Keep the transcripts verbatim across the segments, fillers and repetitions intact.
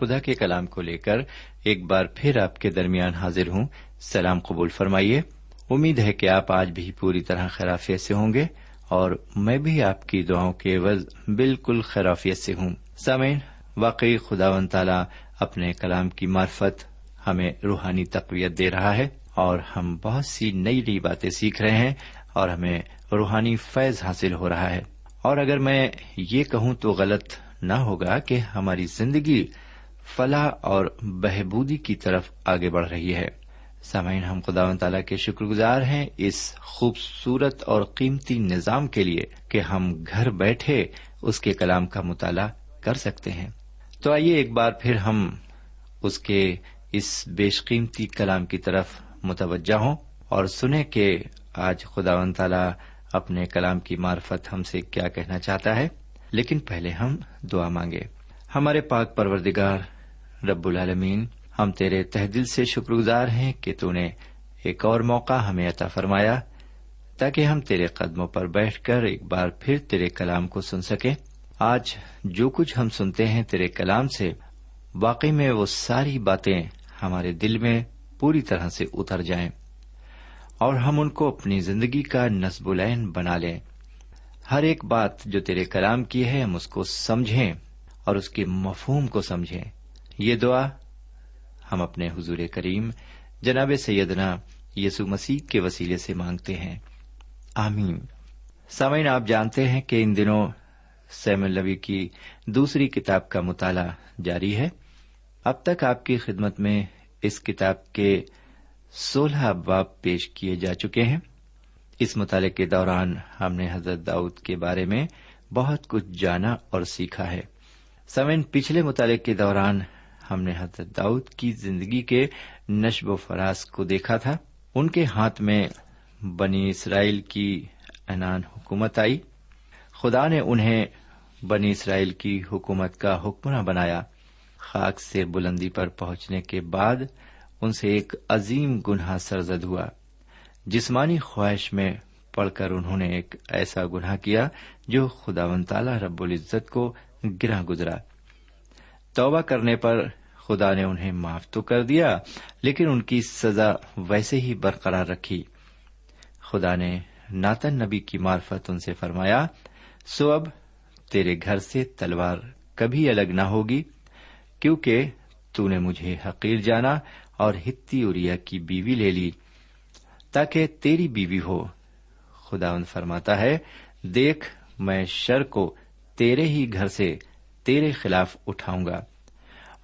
خدا کے کلام کو لے کر ایک بار پھر آپ کے درمیان حاضر ہوں۔ سلام قبول فرمائیے۔ امید ہے کہ آپ آج بھی پوری طرح خیرافیت سے ہوں گے، اور میں بھی آپ کی دعاؤں کے عوض بالکل خیرافیت سے ہوں۔ سامعین، واقعی خداوند تعالیٰ اپنے کلام کی معرفت ہمیں روحانی تقویت دے رہا ہے، اور ہم بہت سی نئی نئی باتیں سیکھ رہے ہیں اور ہمیں روحانی فیض حاصل ہو رہا ہے۔ اور اگر میں یہ کہوں تو غلط نہ ہوگا کہ ہماری زندگی فلاح اور بہبودی کی طرف آگے بڑھ رہی ہے۔ سامعین، ہم خداوند تعالیٰ کے شکر گزار ہیں اس خوبصورت اور قیمتی نظام کے لیے کہ ہم گھر بیٹھے اس کے کلام کا مطالعہ کر سکتے ہیں۔ تو آئیے ایک بار پھر ہم اس کے اس بیش قیمتی کلام کی طرف متوجہ ہوں اور سنیں کہ آج خداوند تعالیٰ اپنے کلام کی معرفت ہم سے کیا کہنا چاہتا ہے۔ لیکن پہلے ہم دعا مانگے۔ ہمارے پاک پروردگار رب العالمین، ہم تیرے تہ دل سے شکر گزار ہیں کہ تو نے ایک اور موقع ہمیں عطا فرمایا تاکہ ہم تیرے قدموں پر بیٹھ کر ایک بار پھر تیرے کلام کو سن سکیں۔ آج جو کچھ ہم سنتے ہیں تیرے کلام سے، واقعی میں وہ ساری باتیں ہمارے دل میں پوری طرح سے اتر جائیں، اور ہم ان کو اپنی زندگی کا نصب العین بنا لیں. ہر ایک بات جو تیرے کلام کی ہے ہم اس کو سمجھیں اور اس کے مفہوم کو سمجھیں. یہ دعا ہم اپنے حضور کریم جناب سیدنا یسو مسیح کے وسیلے سے مانگتے ہیں, آمین. سامعین, آپ جانتے ہیں کہ ان دنوں سیموئیل نبی کی دوسری کتاب کا مطالعہ جاری ہے. اب تک آپ کی خدمت میں اس کتاب کے سولہ ابواب پیش کیے جا چکے ہیں. اس مطالعے کے دوران ہم نے حضرت داؤد کے بارے میں بہت کچھ جانا اور سیکھا ہے. سامعین, پچھلے مطالعے کے دوران ہم نے حضرت داؤد کی زندگی کے نشب و فراز کو دیکھا تھا. ان کے ہاتھ میں بنی اسرائیل کی عنان حکومت آئی. خدا نے انہیں بنی اسرائیل کی حکومت کا حکمراں بنایا. خاک سے بلندی پر پہنچنے کے بعد ان سے ایک عظیم گناہ سرزد ہوا. جسمانی خواہش میں پڑ کر انہوں نے ایک ایسا گناہ کیا جو خداوند تعالیٰ رب العزت کو گراں گزرا. توبہ کرنے پر خدا نے انہیں معاف تو کر دیا, لیکن ان کی سزا ویسے ہی برقرار رکھی. خدا نے ناتن نبی کی معرفت ان سے فرمایا, سو اب تیرے گھر سے تلوار کبھی الگ نہ ہوگی, کیونکہ تو نے مجھے حقیر جانا اور ہتی اوریا کی بیوی لے لی تاکہ تیری بیوی ہو. خداوند فرماتا ہے, دیکھ میں شر کو تیرے ہی گھر سے تیرے خلاف اٹھاؤں گا,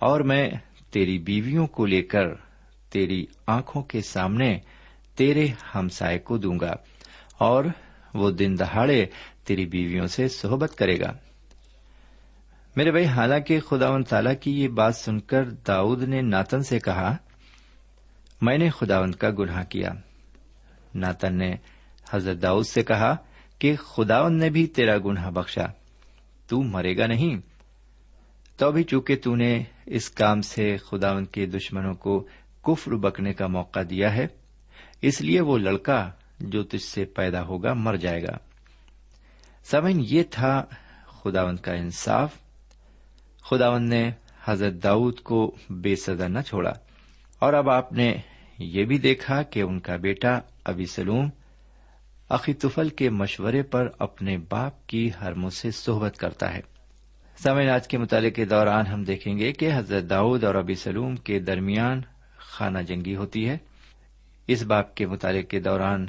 اور میں تیری بیویوں کو لے کر تیری آنکھوں کے سامنے تیرے ہمسائے کو دوں گا, اور وہ دن دہاڑے تیری بیویوں سے صحبت کرے گا. میرے بھائی, حالانکہ خداوند تعالیٰ کی یہ بات سن کر داؤد نے ناتن سے کہا, میں نے خداوند کا گناہ کیا. ناتن نے حضرت داؤد سے کہا کہ خداوند نے بھی تیرا گناہ بخشا, تو مرے گا نہیں. تو بھی چونکہ تو نے اس کام سے خداوند کے دشمنوں کو کفر بکنے کا موقع دیا ہے, اس لیے وہ لڑکا جو تجھ سے پیدا ہوگا مر جائے گا. سامعین, یہ تھا خداوند کا انصاف. خداوند نے حضرت داؤد کو بے سزا نہ چھوڑا. اور اب آپ نے یہ بھی دیکھا کہ ان کا بیٹا ابی سلوم اخیتوفل کے مشورے پر اپنے باپ کی حرموں سے صحبت کرتا ہے. سامعین, آج کے مطالعے کے دوران ہم دیکھیں گے کہ حضرت داؤد اور ابی سلوم کے درمیان خانہ جنگی ہوتی ہے. اس باب کے مطالعے کے دوران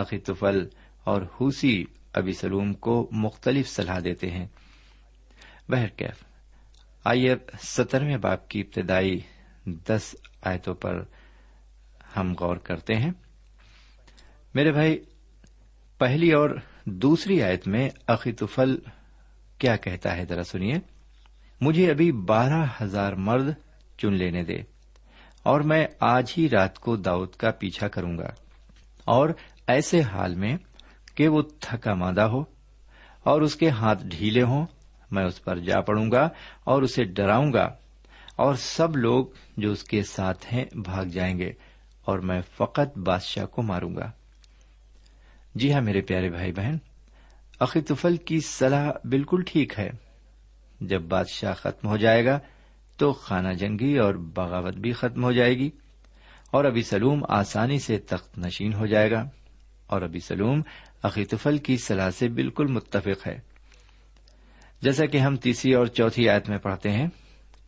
اخیتوفل اور حوسی ابی سلوم کو مختلف صلاح دیتے ہیں. بہرکیف, آئیے سترویں باب کی ابتدائی دس آیتوں پر ہم غور کرتے ہیں. میرے بھائی, پہلی اور دوسری آیت میں اخیتوفل کیا کہتا ہے, ذرا سنیے. مجھے ابھی بارہ ہزار مرد چن لینے دے, اور میں آج ہی رات کو داؤد کا پیچھا کروں گا, اور ایسے حال میں کہ وہ تھکا مادہ ہو اور اس کے ہاتھ ڈھیلے ہوں. میں اس پر جا پڑوں گا اور اسے ڈراؤں گا, اور سب لوگ جو اس کے ساتھ ہیں بھاگ جائیں گے, اور میں فقط بادشاہ کو ماروں گا. جی ہاں میرے پیارے بھائی بہن, اخیتوفل کی صلاح بالکل ٹھیک ہے. جب بادشاہ ختم ہو جائے گا تو خانہ جنگی اور بغاوت بھی ختم ہو جائے گی, اور ابی سلوم آسانی سے تخت نشین ہو جائے گا. اور ابی سلوم اخیتوفل کی صلاح سے بالکل متفق ہے, جیسا کہ ہم تیسری اور چوتھی آیت میں پڑھتے ہیں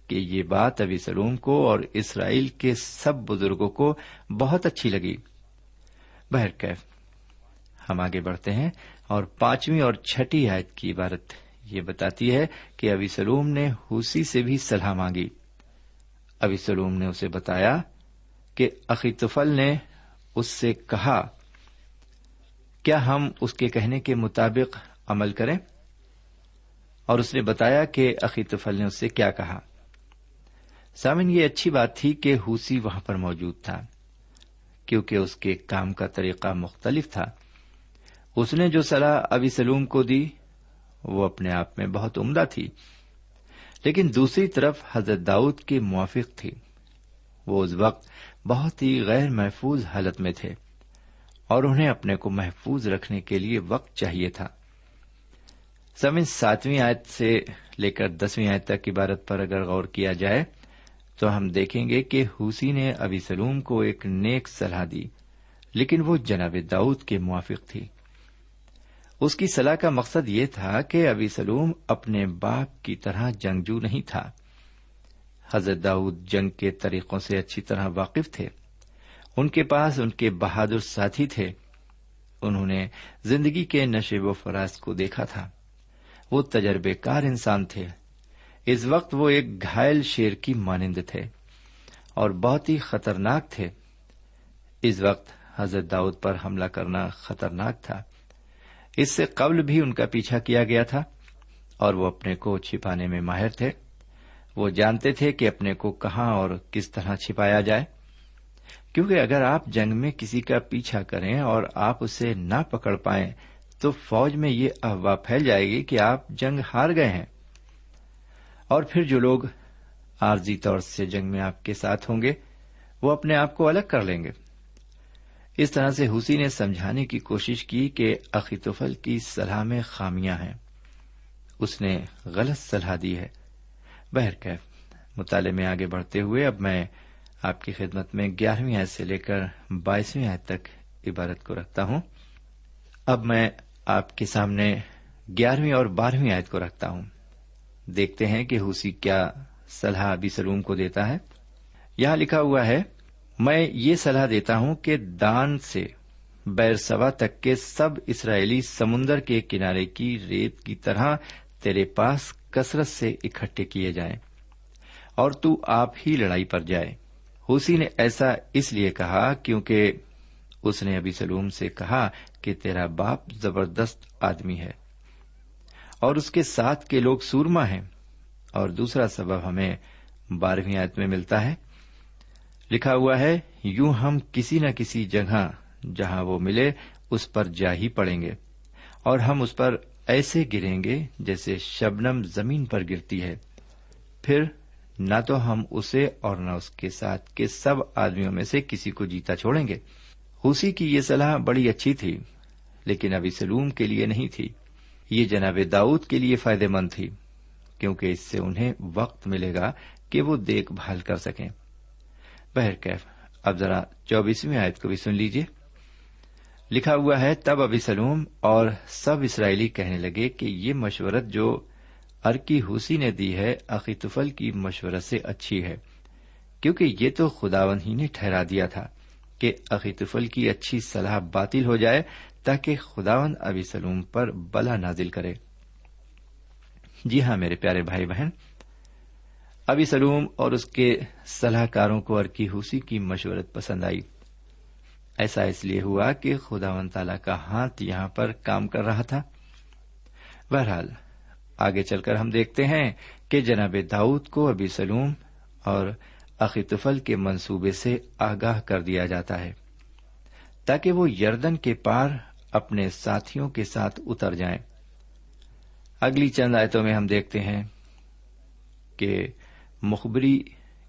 کہ یہ بات ابی سلوم کو اور اسرائیل کے سب بزرگوں کو بہت اچھی لگی. بہرکیف, ہم آگے بڑھتے ہیں اور پانچویں اور چھٹی آیت کی عبارت یہ بتاتی ہے کہ ابی سلوم نے حوسی سے بھی صلاح مانگی. ابی سلوم نے اسے بتایا کہ اخیتوفل نے اس سے کہا, کیا ہم اس کے کہنے کے مطابق عمل کریں؟ اور اس نے بتایا کہ اخیتوفل نے اس سے کیا کہا. سامعین, یہ اچھی بات تھی کہ حوسی وہاں پر موجود تھا, کیونکہ اس کے کام کا طریقہ مختلف تھا. اس نے جو صلاح ابی سلوم کو دی وہ اپنے آپ میں بہت عمدہ تھی, لیکن دوسری طرف حضرت داؤد کے موافق تھی. وہ اس وقت بہت ہی غیر محفوظ حالت میں تھے, اور انہیں اپنے کو محفوظ رکھنے کے لیے وقت چاہیے تھا. سامعین, ساتویں آیت سے لے کر دسویں آیت تک عبارت پر اگر غور کیا جائے تو ہم دیکھیں گے کہ حوسی نے ابی سلوم کو ایک نیک صلاح دی, لیکن وہ جناب داؤد کے موافق تھی۔ اس کی صلاح کا مقصد یہ تھا کہ ابی سلوم اپنے باپ کی طرح جنگجو نہیں تھا۔ حضرت داؤد جنگ کے طریقوں سے اچھی طرح واقف تھے، ان کے پاس ان کے بہادر ساتھی تھے، انہوں نے زندگی کے نشیب و فراز کو دیکھا تھا، وہ تجربے کار انسان تھے۔ اس وقت وہ ایک گھائل شیر کی مانند تھے اور بہت ہی خطرناک تھے۔ اس وقت حضرت داؤد پر حملہ کرنا خطرناک تھا، اس سے قبل بھی ان کا پیچھا کیا گیا تھا اور وہ اپنے کو چھپانے میں ماہر تھے۔ وہ جانتے تھے کہ اپنے کو کہاں اور کس طرح چھپایا جائے، کیونکہ اگر آپ جنگ میں کسی کا پیچھا کریں اور آپ اسے نہ پکڑ پائیں تو فوج میں یہ افواہ پھیل جائے گی کہ آپ جنگ ہار گئے ہیں، اور پھر جو لوگ عارضی طور سے جنگ میں آپ کے ساتھ ہوں گے وہ اپنے آپ کو الگ کر لیں گے۔ اس طرح سے حوسی نے سمجھانے کی کوشش کی کہ اخیتوفل کی صلاح میں خامیاں ہیں، اس نے غلط صلاح دی ہے۔ بہرکیف مطالعے میں آگے بڑھتے ہوئے اب میں آپ کی خدمت میں گیارہویں آیت سے لے کر بائیسویں آیت تک عبارت کو رکھتا ہوں۔ اب میں آپ کے سامنے گیارہویں اور بارہویں آیت کو رکھتا ہوں، دیکھتے ہیں کہ حوسی کیا صلاح ابی سلوم کو دیتا ہے۔ یہاں لکھا ہوا ہے، میں یہ صلاح دیتا ہوں کہ دان سے بیرسوا تک کے سب اسرائیلی سمندر کے کنارے کی ریت کی طرح تیرے پاس کثرت سے اکٹھے کیے جائیں اور تو آپ ہی لڑائی پر جائے۔ حوسی نے ایسا اس لیے کہا کیونکہ اس نے ابی سلوم سے کہا کہ تیرا باپ زبردست آدمی ہے اور اس کے ساتھ کے لوگ سورما ہیں۔ اور دوسرا سبب ہمیں بارہویں آیت میں ملتا ہے، لکھا ہوا ہے، یوں ہم کسی نہ کسی جگہ جہاں وہ ملے اس پر جا ہی پڑیں گے اور ہم اس پر ایسے گریں گے جیسے شبنم زمین پر گرتی ہے، پھر نہ تو ہم اسے اور نہ اس کے ساتھ کے سب آدمیوں میں سے کسی کو جیتا چھوڑیں گے۔ حوسی کی یہ صلاح بڑی اچھی تھی لیکن ابی سلوم کے لیے نہیں تھی، یہ جناب داؤد کے لیے فائدہ مند تھی کیونکہ اس سے انہیں وقت ملے گا کہ وہ دیکھ بھال کر سکیں۔ بہرکیف اب ذرا چوبیسویں آیت کو بھی سن لیجیے، لکھا ہوا ہے، تب ابی سلوم اور سب اسرائیلی کہنے لگے کہ یہ مشورت جو ارکی حوسی نے دی ہے اخیتوفل کی مشورت سے اچھی ہے، کیونکہ یہ تو خداون ہی نے ٹھہرا دیا تھا کہ اخیتوفل کی اچھی صلاح باطل ہو جائے تاکہ خداون ابی سلوم پر بلا نازل کرے۔ جی ہاں میرے پیارے بھائی بہن، ابی سلوم اور اس کے صلاح کاروں کو ارکی حوسی کی مشورت پسند آئی۔ ایسا اس لیے ہوا کہ خداوند تعالیٰ کا ہاتھ یہاں پر کام کر رہا تھا۔ بہرحال آگے چل کر ہم دیکھتے ہیں کہ جناب داؤد کو ابی سلوم اور اخیتوفل کے منصوبے سے آگاہ کر دیا جاتا ہے تاکہ وہ یردن کے پار اپنے ساتھیوں کے ساتھ اتر جائیں۔ اگلی چند آیتوں میں ہم دیکھتے ہیں کہ مخبری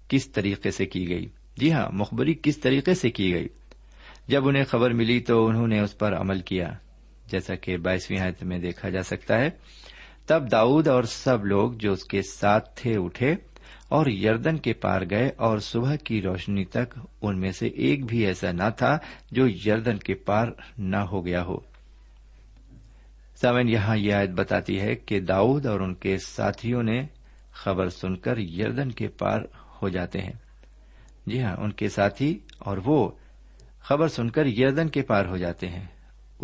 کس طریقے سے کی گئی۔ جی ہاں، مخبری کس طریقے سے کی گئی۔ جب انہیں خبر ملی تو انہوں نے اس پر عمل کیا، جیسا کہ بائیسویں آیت میں دیکھا جا سکتا ہے۔ تب داؤد اور سب لوگ جو اس کے ساتھ تھے اٹھے اور یردن کے پار گئے، اور صبح کی روشنی تک ان میں سے ایک بھی ایسا نہ تھا جو یردن کے پار نہ ہو گیا ہو۔ سامعین، یہاں یہ آیت بتاتی ہے کہ داؤد اور ان کے ساتھیوں نے خبر سن کر یردن کے پار ہو جاتے ہیں۔ جی ہاں، ان کے ساتھی اور وہ خبر سن کر یردن کے پار ہو جاتے ہیں۔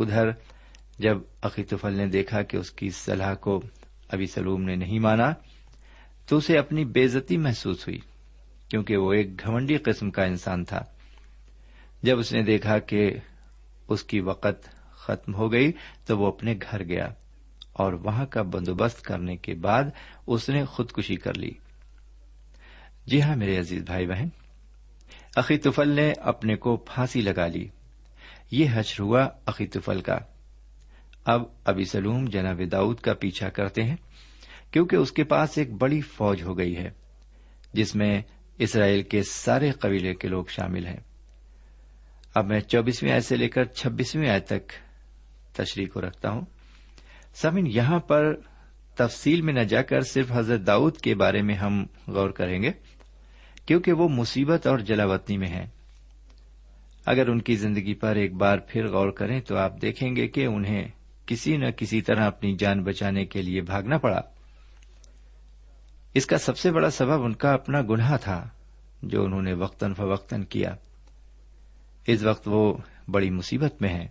ادھر جب اخیتوفل نے دیکھا کہ اس کی صلاح کو ابی سلوم نے نہیں مانا تو اسے اپنی بے عزتی محسوس ہوئی، کیونکہ وہ ایک گھمنڈی قسم کا انسان تھا۔ جب اس نے دیکھا کہ اس کی وقت ختم ہو گئی تو وہ اپنے گھر گیا اور وہاں کا بندوبست کرنے کے بعد اس نے خودکشی کر لی۔ جی ہاں میرے عزیز بھائی بہن، اخیتوفل نے اپنے کو پھانسی لگا لی۔ یہ حشر ہوا اخیتوفل کا۔ اب ابی سلوم جناب داؤد کا پیچھا کرتے ہیں کیونکہ اس کے پاس ایک بڑی فوج ہو گئی ہے جس میں اسرائیل کے سارے قبیلے کے لوگ شامل ہیں۔ اب میں چوبیسویں آیت سے لے کر چھبیسویں آیت تک تشریح کو رکھتا ہوں۔ سامعین، یہاں پر تفصیل میں نہ جا کر صرف حضرت داؤد کے بارے میں ہم غور کریں گے کیونکہ وہ مصیبت اور جلاوطنی میں ہیں۔ اگر ان کی زندگی پر ایک بار پھر غور کریں تو آپ دیکھیں گے کہ انہیں کسی نہ کسی طرح اپنی جان بچانے کے لیے بھاگنا پڑا. اس کا سب سے بڑا سبب ان کا اپنا گناہ تھا جو انہوں نے وقتاً فوقتاً کیا. اس وقت وہ بڑی مصیبت میں ہیں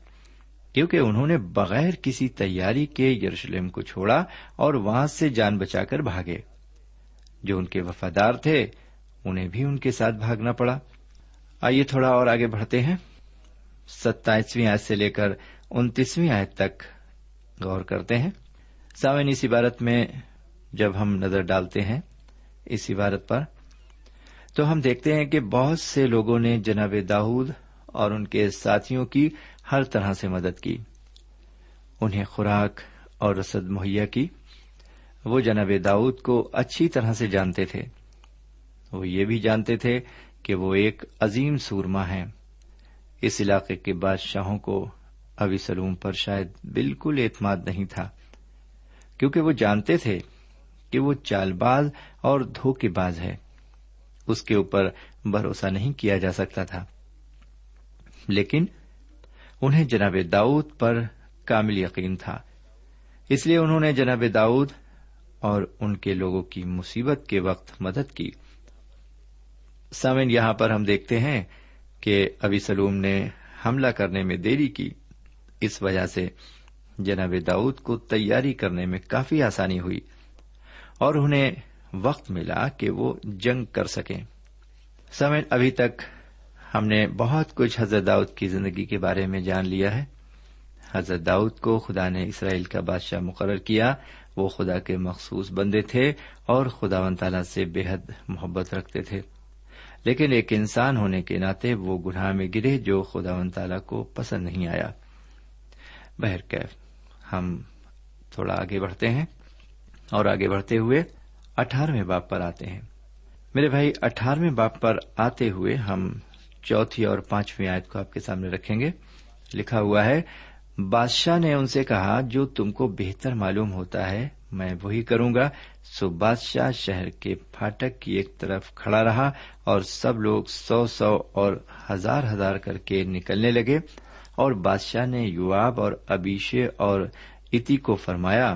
کیونکہ انہوں نے بغیر کسی تیاری کے یروشلم کو چھوڑا اور وہاں سے جان بچا کر بھاگے. جو ان کے وفادار تھے انہیں بھی ان کے ساتھ بھاگنا پڑا. آئیے تھوڑا اور آگے بڑھتے ہیں، ستائیسویں آیت سے لے کر انتیسویں آیت تک غور کرتے ہیں. سامعین، اس عبارت میں جب ہم نظر ڈالتے ہیں اس عبارت پر تو ہم دیکھتے ہیں کہ بہت سے لوگوں نے جناب داؤد اور ان کے ساتھیوں کی ہر طرح سے مدد کی، انہیں خوراک اور رسد مہیا کی. وہ جناب داؤد کو اچھی طرح سے جانتے تھے، وہ یہ بھی جانتے تھے کہ وہ ایک عظیم سورما ہیں. اس علاقے کے بادشاہوں کو ابی سلوم پر شاید بالکل اعتماد نہیں تھا کیونکہ وہ جانتے تھے کہ وہ چال باز اور دھوکے باز ہے، اس کے اوپر بھروسہ نہیں کیا جا سکتا تھا. لیکن انہیں جناب داؤد پر کامل یقین تھا، اس لیے انہوں نے جناب داؤد اور ان کے لوگوں کی مصیبت کے وقت مدد کی. سامن، یہاں پر ہم دیکھتے ہیں کہ ابی سلوم نے حملہ کرنے میں دیری کی، اس وجہ سے جناب داؤد کو تیاری کرنے میں کافی آسانی ہوئی اور انہیں وقت ملا کہ وہ جنگ کر سکیں. سامن، ابھی تک ہم نے بہت کچھ حضرت داؤد کی زندگی کے بارے میں جان لیا ہے. حضرت داؤد کو خدا نے اسرائیل کا بادشاہ مقرر کیا، وہ خدا کے مخصوص بندے تھے اور خداوند تعالیٰ سے بے حد محبت رکھتے تھے، لیکن ایک انسان ہونے کے ناطے وہ گناہ میں گرے جو خداوند تعالیٰ کو پسند نہیں آیا. بہرکیف ہم تھوڑا آگے بڑھتے ہیں اور آگے بڑھتے ہوئے اٹھارہویں باب پر آتے ہیں. میرے بھائی، اٹھارہویں باب پر آتے ہوئے ہم چوتھی اور پانچویں آیت کو آپ کے سامنے رکھیں گے. لکھا ہوا ہے، بادشاہ نے ان سے کہا، جو تم کو بہتر معلوم ہوتا ہے میں وہی کروں گا. سو بادشاہ شہر کے پھاٹک کی ایک طرف کھڑا رہا اور سب لوگ سو سو اور ہزار ہزار کر کے نکلنے لگے. اور بادشاہ نے یوآب اور ابیشے اور اتی کو فرمایا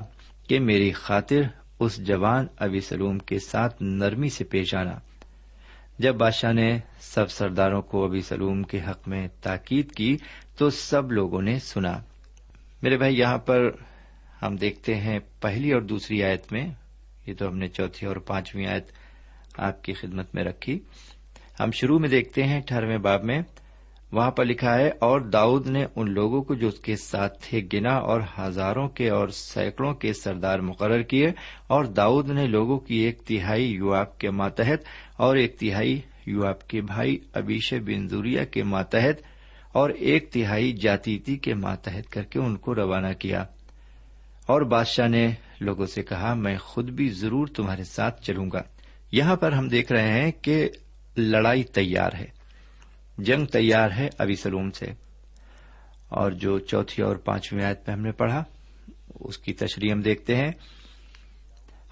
کہ میری خاطر اس جوان ابی سلوم کے ساتھ نرمی سے پیش آنا. جب بادشاہ نے سب سرداروں کو ابی سلوم کے حق میں تاکید کی تو سب لوگوں نے سنا. میرے بھائی، یہاں پر ہم دیکھتے ہیں پہلی اور دوسری آیت میں، یہ تو ہم نے چوتھی اور پانچویں آیت آپ کی خدمت میں رکھی. ہم شروع میں دیکھتے ہیں اٹھارہویں باب میں، وہاں پر لکھا ہے، اور داؤد نے ان لوگوں کو جو اس کے ساتھ تھے گنا اور ہزاروں کے اور سینکڑوں کے سردار مقرر کیے. اور داؤد نے لوگوں کی ایک تہائی یوآب کے ماتحت اور ایک تہائی یوآب کے بھائی ابیشے بن زوریا کے ماتحت اور ایک تہائی جاتیتی کے ماتحت کر کے ان کو روانہ کیا. اور بادشاہ نے لوگوں سے کہا، میں خود بھی ضرور تمہارے ساتھ چلوں گا. یہاں پر ہم دیکھ رہے ہیں کہ لڑائی تیار ہے، جنگ تیار ہے ابی سلوم سے. اور جو چوتھی اور پانچویں آیت پہ ہم نے پڑھا اس کی تشریح ہم دیکھتے ہیں.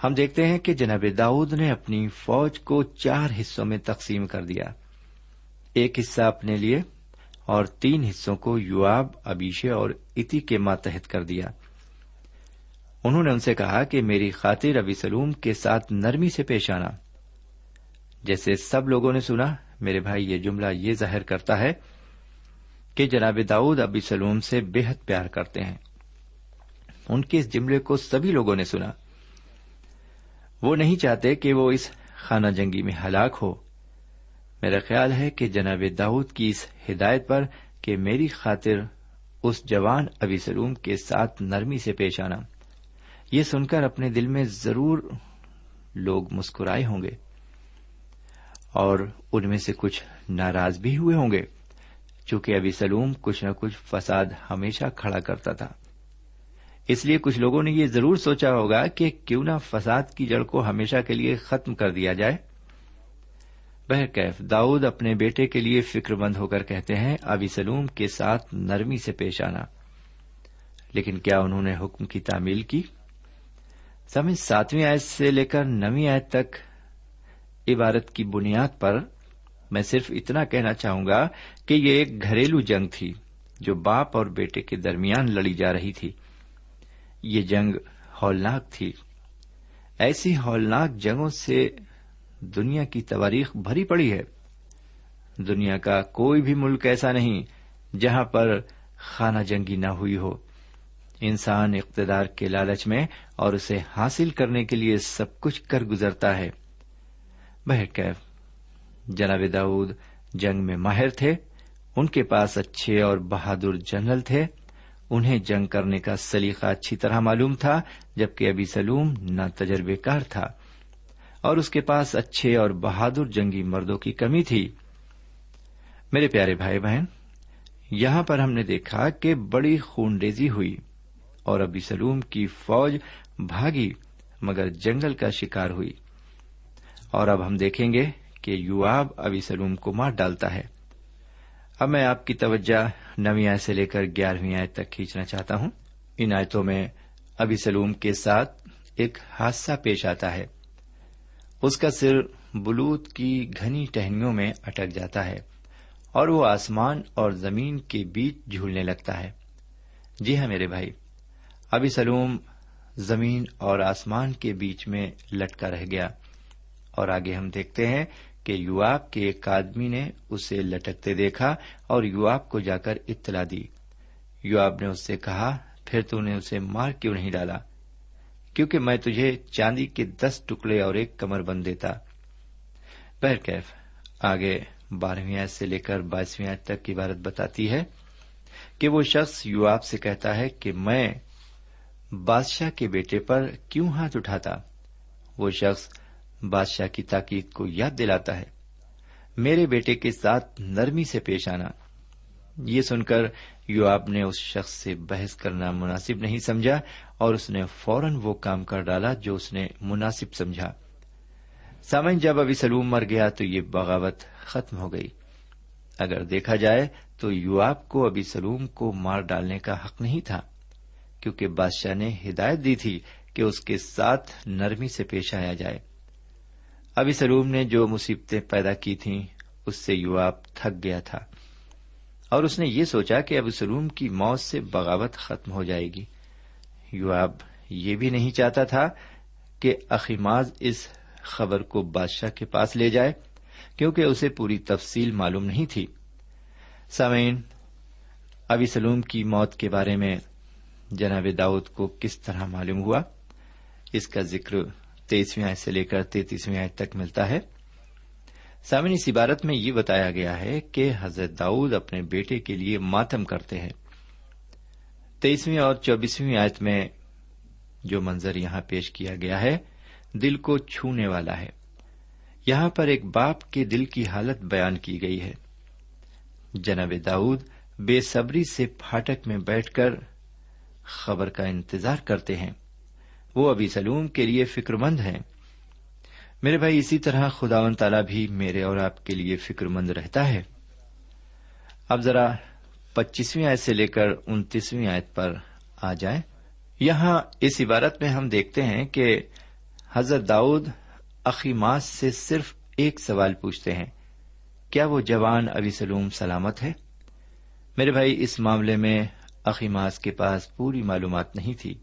ہم دیکھتے ہیں کہ جناب داؤد نے اپنی فوج کو چار حصوں میں تقسیم کر دیا، ایک حصہ اپنے لیے اور تین حصوں کو یوآب، ابیشے اور اتی کے ماتحت کر دیا. انہوں نے ان سے کہا کہ میری خاطر ابی سلوم کے ساتھ نرمی سے پیش آنا. جیسے سب لوگوں نے سنا، میرے بھائی، یہ جملہ یہ ظاہر کرتا ہے کہ جناب داؤد ابی سلوم سے بے حد پیار کرتے ہیں. ان کے اس جملے کو سبھی لوگوں نے سنا. وہ نہیں چاہتے کہ وہ اس خانہ جنگی میں ہلاک ہو. میرا خیال ہے کہ جناب داؤد کی اس ہدایت پر کہ میری خاطر اس جوان ابی سلوم کے ساتھ نرمی سے پیش آنا، یہ سن کر اپنے دل میں ضرور لوگ مسکرائے ہوں گے اور ان میں سے کچھ ناراض بھی ہوئے ہوں گے، چونکہ ابی سلوم کچھ نہ کچھ فساد ہمیشہ کھڑا کرتا تھا. اس لیے کچھ لوگوں نے یہ ضرور سوچا ہوگا کہ کیوں نہ فساد کی جڑ کو ہمیشہ کے لیے ختم کر دیا جائے. بہرکیف داؤد اپنے بیٹے کے لیے فکر مند ہو کر کہتے ہیں، ابی سلوم کے ساتھ نرمی سے پیش آنا. لیکن کیا انہوں نے حکم کی تعمیل کی؟ سمجھ، ساتویں آیت سے لے کر نویں آیت تک عبارت کی بنیاد پر میں صرف اتنا کہنا چاہوں گا کہ یہ ایک گھریلو جنگ تھی جو باپ اور بیٹے کے درمیان لڑی جا رہی تھی. یہ جنگ ہولناک تھی. ایسی ہولناک جنگوں سے دنیا کی تواریخ بھری پڑی ہے. دنیا کا کوئی بھی ملک ایسا نہیں جہاں پر خانہ جنگی نہ ہوئی ہو. انسان اقتدار کے لالچ میں اور اسے حاصل کرنے کے لیے سب کچھ کر گزرتا ہے. بہرکیف جناب داؤد جنگ میں ماہر تھے، ان کے پاس اچھے اور بہادر جنرل تھے، انہیں جنگ کرنے کا سلیقہ اچھی طرح معلوم تھا، جبکہ ابی سلوم نا تجربے کار تھا اور اس کے پاس اچھے اور بہادر جنگی مردوں کی کمی تھی. میرے پیارے بھائی بہن، یہاں پر ہم نے دیکھا کہ بڑی خون ریزی ہوئی اور ابی سلوم کی فوج بھاگی مگر جنگل کا شکار ہوئی. اور اب ہم دیکھیں گے کہ یوآب ابی سلوم کو مار ڈالتا ہے. اب میں آپ کی توجہ نویں آیت سے لے کر گیارہویں آیت تک کھینچنا چاہتا ہوں. ان آیتوں میں ابی سلوم کے ساتھ ایک حادثہ پیش آتا ہے. اس کا سر بلوط کی گھنی ٹہنیوں میں اٹک جاتا ہے اور وہ آسمان اور زمین کے بیچ جھولنے لگتا ہے. جی ہاں میرے بھائی، ابی سلوم زمین اور آسمان کے بیچ میں لٹکا رہ گیا. اور آگے ہم دیکھتے ہیں کہ یوآب کے ایک آدمی نے اسے لٹکتے دیکھا اور یوآب کو جا کر اطلاع دی. یوآب نے اس سے کہا، پھر تو نے اسے مار کیوں نہیں ڈالا؟ کیونکہ میں تجھے چاندی کے دس ٹکڑے اور ایک کمر بند دیتا. بہرکیف آگے بارہویں آیت سے لے کر بائیسویں آیت تک کی عبارت بتاتی ہے کہ وہ شخص یوآب سے کہتا ہے کہ میں بادشاہ کے بیٹے پر کیوں ہاتھ اٹھاتا. وہ شخص بادشاہ کی تاکید کو یاد دلاتا ہے، میرے بیٹے کے ساتھ نرمی سے پیش آنا. یہ سن کر یوآب نے اس شخص سے بحث کرنا مناسب نہیں سمجھا اور اس نے فوراً وہ کام کر ڈالا جو اس نے مناسب سمجھا. سامعین، جب ابی سلوم مر گیا تو یہ بغاوت ختم ہو گئی. اگر دیکھا جائے تو یوآب کو ابی سلوم کو مار ڈالنے کا حق نہیں تھا، کیونکہ بادشاہ نے ہدایت دی تھی کہ اس کے ساتھ نرمی سے پیش آیا جائے. ابی سلوم نے جو مصیبتیں پیدا کی تھیں اس سے یوآب تھک گیا تھا اور اس نے یہ سوچا کہ ابی سلوم کی موت سے بغاوت ختم ہو جائے گی. یوآب یہ بھی نہیں چاہتا تھا کہ اخیماز اس خبر کو بادشاہ کے پاس لے جائے، کیونکہ اسے پوری تفصیل معلوم نہیں تھی. سامعین، ابی سلوم کی موت کے بارے میں جناب داؤد کو کس طرح معلوم ہوا، اس کا ذکر تیئیسویں آیت سے لے کر تینتیسویں آیت تک ملتا ہے. سامعین، اس عبارت میں یہ بتایا گیا ہے کہ حضرت داؤد اپنے بیٹے کے لیے ماتم کرتے ہیں. تیئیسویں اور چوبیسویں آیت میں جو منظر یہاں پیش کیا گیا ہے دل کو چھونے والا ہے. یہاں پر ایک باپ کے دل کی حالت بیان کی گئی ہے. جناب داؤد بے صبری سے پھاٹک میں بیٹھ کر خبر کا انتظار کرتے ہیں. وہ ابی سلوم کے لیے فکر مند ہیں. میرے بھائی، اسی طرح خداوند تعالیٰ بھی میرے اور آپ کے لیے فکر مند رہتا ہے. اب ذرا پچیسویں آیت سے لے کر انتیسویں آیت پر آ جائیں. یہاں اس عبارت میں ہم دیکھتے ہیں کہ حضرت داؤد اخیماز سے صرف ایک سوال پوچھتے ہیں، کیا وہ جوان ابی سلوم سلامت ہے؟ میرے بھائی، اس معاملے میں اخیماز کے پاس پوری معلومات نہیں تھی.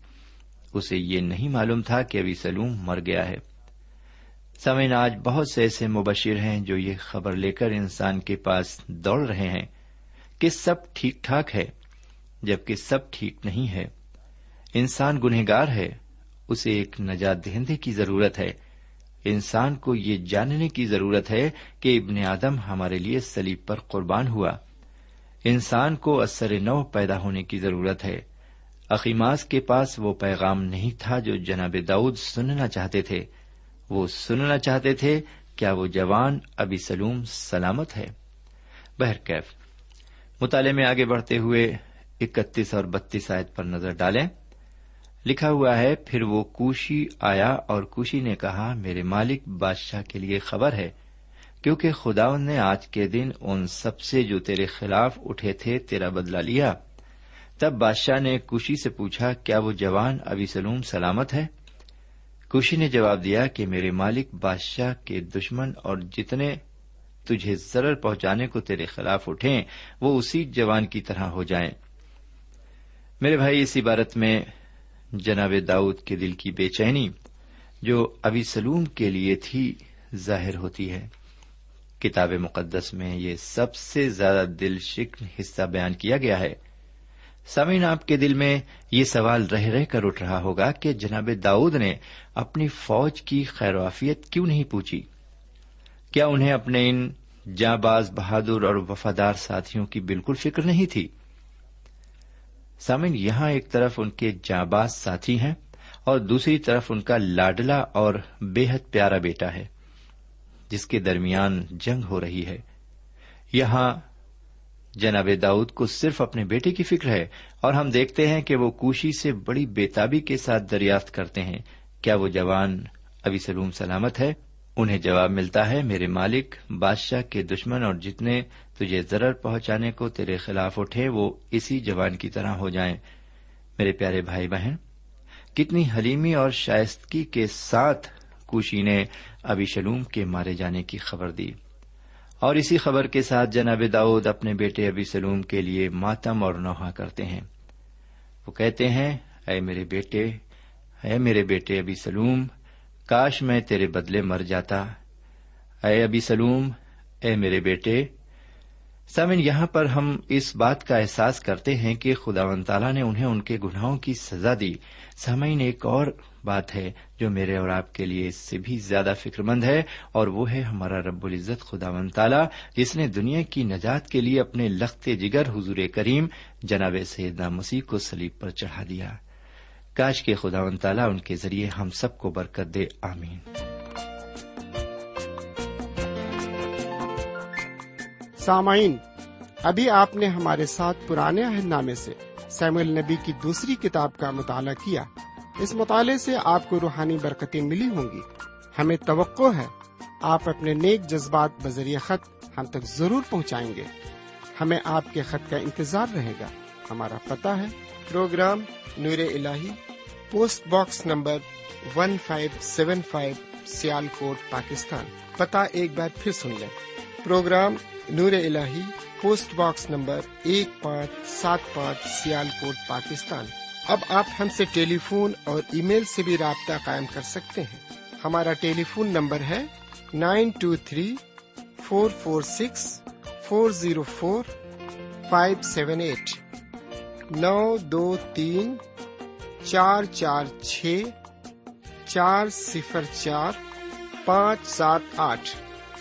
اسے یہ نہیں معلوم تھا کہ ابی سلوم مر گیا ہے. سامعین، آج بہت سے ایسے مبشر ہیں جو یہ خبر لے کر انسان کے پاس دوڑ رہے ہیں کہ سب ٹھیک ٹھاک ہے، جبکہ سب ٹھیک نہیں ہے. انسان گنہگار ہے، اسے ایک نجات دہندے کی ضرورت ہے. انسان کو یہ جاننے کی ضرورت ہے کہ ابن آدم ہمارے لیے صلیب پر قربان ہوا. انسان کو اثر نو پیدا ہونے کی ضرورت ہے. اخیماز کے پاس وہ پیغام نہیں تھا جو جناب داؤد سننا چاہتے تھے. وہ سننا چاہتے تھے، کیا وہ جوان ابی سلوم سلامت ہے؟ بہرکیف مطالعے میں آگے بڑھتے ہوئے اکتیس اور بتیس آیت پر نظر ڈالیں. لکھا ہوا ہے، پھر وہ کوشی آیا اور کوشی نے کہا، میرے مالک بادشاہ کے لیے خبر ہے، کیونکہ خداوند نے آج کے دن ان سب سے جو تیرے خلاف اٹھے تھے تیرا بدلہ لیا. تب بادشاہ نے کوشی سے پوچھا، کیا وہ جوان ابی سلوم سلامت ہے؟ کوشی نے جواب دیا کہ میرے مالک بادشاہ کے دشمن اور جتنے تجھے ضرر پہنچانے کو تیرے خلاف اٹھیں وہ اسی جوان کی طرح ہو جائیں۔ میرے بھائی، اس عبارت میں جناب داؤد کے دل کی بے چینی جو ابی سلوم کے لیے تھی ظاہر ہوتی ہے۔ کتاب مقدس میں یہ سب سے زیادہ دل شکن حصہ بیان کیا گیا ہے۔ سامعین، آپ کے دل میں یہ سوال رہ رہ کر اٹھ رہا ہوگا کہ جناب داؤد نے اپنی فوج کی خیر وافیت کیوں نہیں پوچھی؟ کیا انہیں اپنے ان جاں باز، بہادر اور وفادار ساتھیوں کی بالکل فکر نہیں تھی؟ سامعین، یہاں ایک طرف ان کے جاں باز ساتھی ہیں اور دوسری طرف ان کا لاڈلا اور بے حد پیارا بیٹا ہے جس کے درمیان جنگ ہو رہی ہے۔ یہاں جناب داؤد کو صرف اپنے بیٹے کی فکر ہے، اور ہم دیکھتے ہیں کہ وہ کوشی سے بڑی بےتابی کے ساتھ دریافت کرتے ہیں کیا وہ جوان ابی سلوم سلامت ہے؟ انہیں جواب ملتا ہے، میرے مالک، بادشاہ کے دشمن اور جتنے تجھے ضرر پہنچانے کو تیرے خلاف اٹھے وہ اسی جوان کی طرح ہو جائیں۔ میرے پیارے بھائی بہن، کتنی حلیمی اور شائستگی کے ساتھ کوشی نے ابی سلوم کے مارے جانے کی خبر دی، اور اسی خبر کے ساتھ جناب داؤد اپنے بیٹے ابی سلوم کے لیے ماتم اور نوحہ کرتے ہیں۔ وہ کہتے ہیں، اے میرے بیٹے اے میرے بیٹے ابی سلوم، کاش میں تیرے بدلے مر جاتا، اے ابی سلوم، اے میرے بیٹے۔ سامن، یہاں پر ہم اس بات کا احساس کرتے ہیں کہ خداوند تعالیٰ نے انہیں ان کے گناہوں کی سزا دی۔ سامعین، ایک اور بات ہے جو میرے اور آپ کے لیے اس سے بھی زیادہ فکر مند ہے، اور وہ ہے ہمارا رب العزت خداوند تعالیٰ، جس نے دنیا کی نجات کے لیے اپنے لخت جگر حضور کریم جناب سیدنا مسیح کو صلیب پر چڑھا دیا۔ کاش کہ خداوند تعالیٰ ان کے ذریعے ہم سب کو برکت دے، آمین۔ سامعین، ابھی آپ نے ہمارے ساتھ پرانے عہد نامے سے سموئیل نبی کی دوسری کتاب کا مطالعہ کیا۔ اس مطالعے سے آپ کو روحانی برکتیں ملی ہوں گی۔ ہمیں توقع ہے آپ اپنے نیک جذبات بذریعہ خط ہم تک ضرور پہنچائیں گے۔ ہمیں آپ کے خط کا انتظار رہے گا۔ ہمارا پتہ ہے، پروگرام نور الہی، post box number one five seven five, Sialkot, Pakistan. پتہ ایک بار پھر سن لیں، پروگرام نور الہی، پوسٹ باکس نمبر ایک پانچ سات پانچ، سیال کوٹ، پاکستان۔ اب آپ ہم سے ٹیلی فون اور ای میل سے بھی رابطہ قائم کر سکتے ہیں۔ ہمارا ٹیلی فون نمبر ہے nine two three four four six four zero four five seven eight, نو دو تین چار چار چھ چار صفر چار پانچ سات آٹھ۔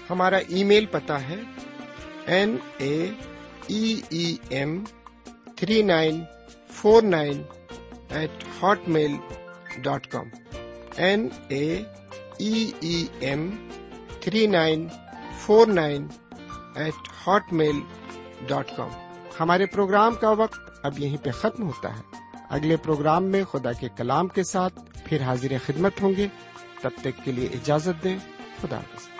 ہمارا ای میل پتہ ہے N A E E M three nine four nine eight hotmail dot com, N A E M three nine four nine eight hotmail dot com. ہمارے پروگرام کا وقت اب یہیں پہ ختم ہوتا ہے۔ اگلے پروگرام میں خدا کے کلام کے ساتھ پھر حاضر خدمت ہوں گے۔ تب تک کے لیے اجازت دیں، خدا حافظ۔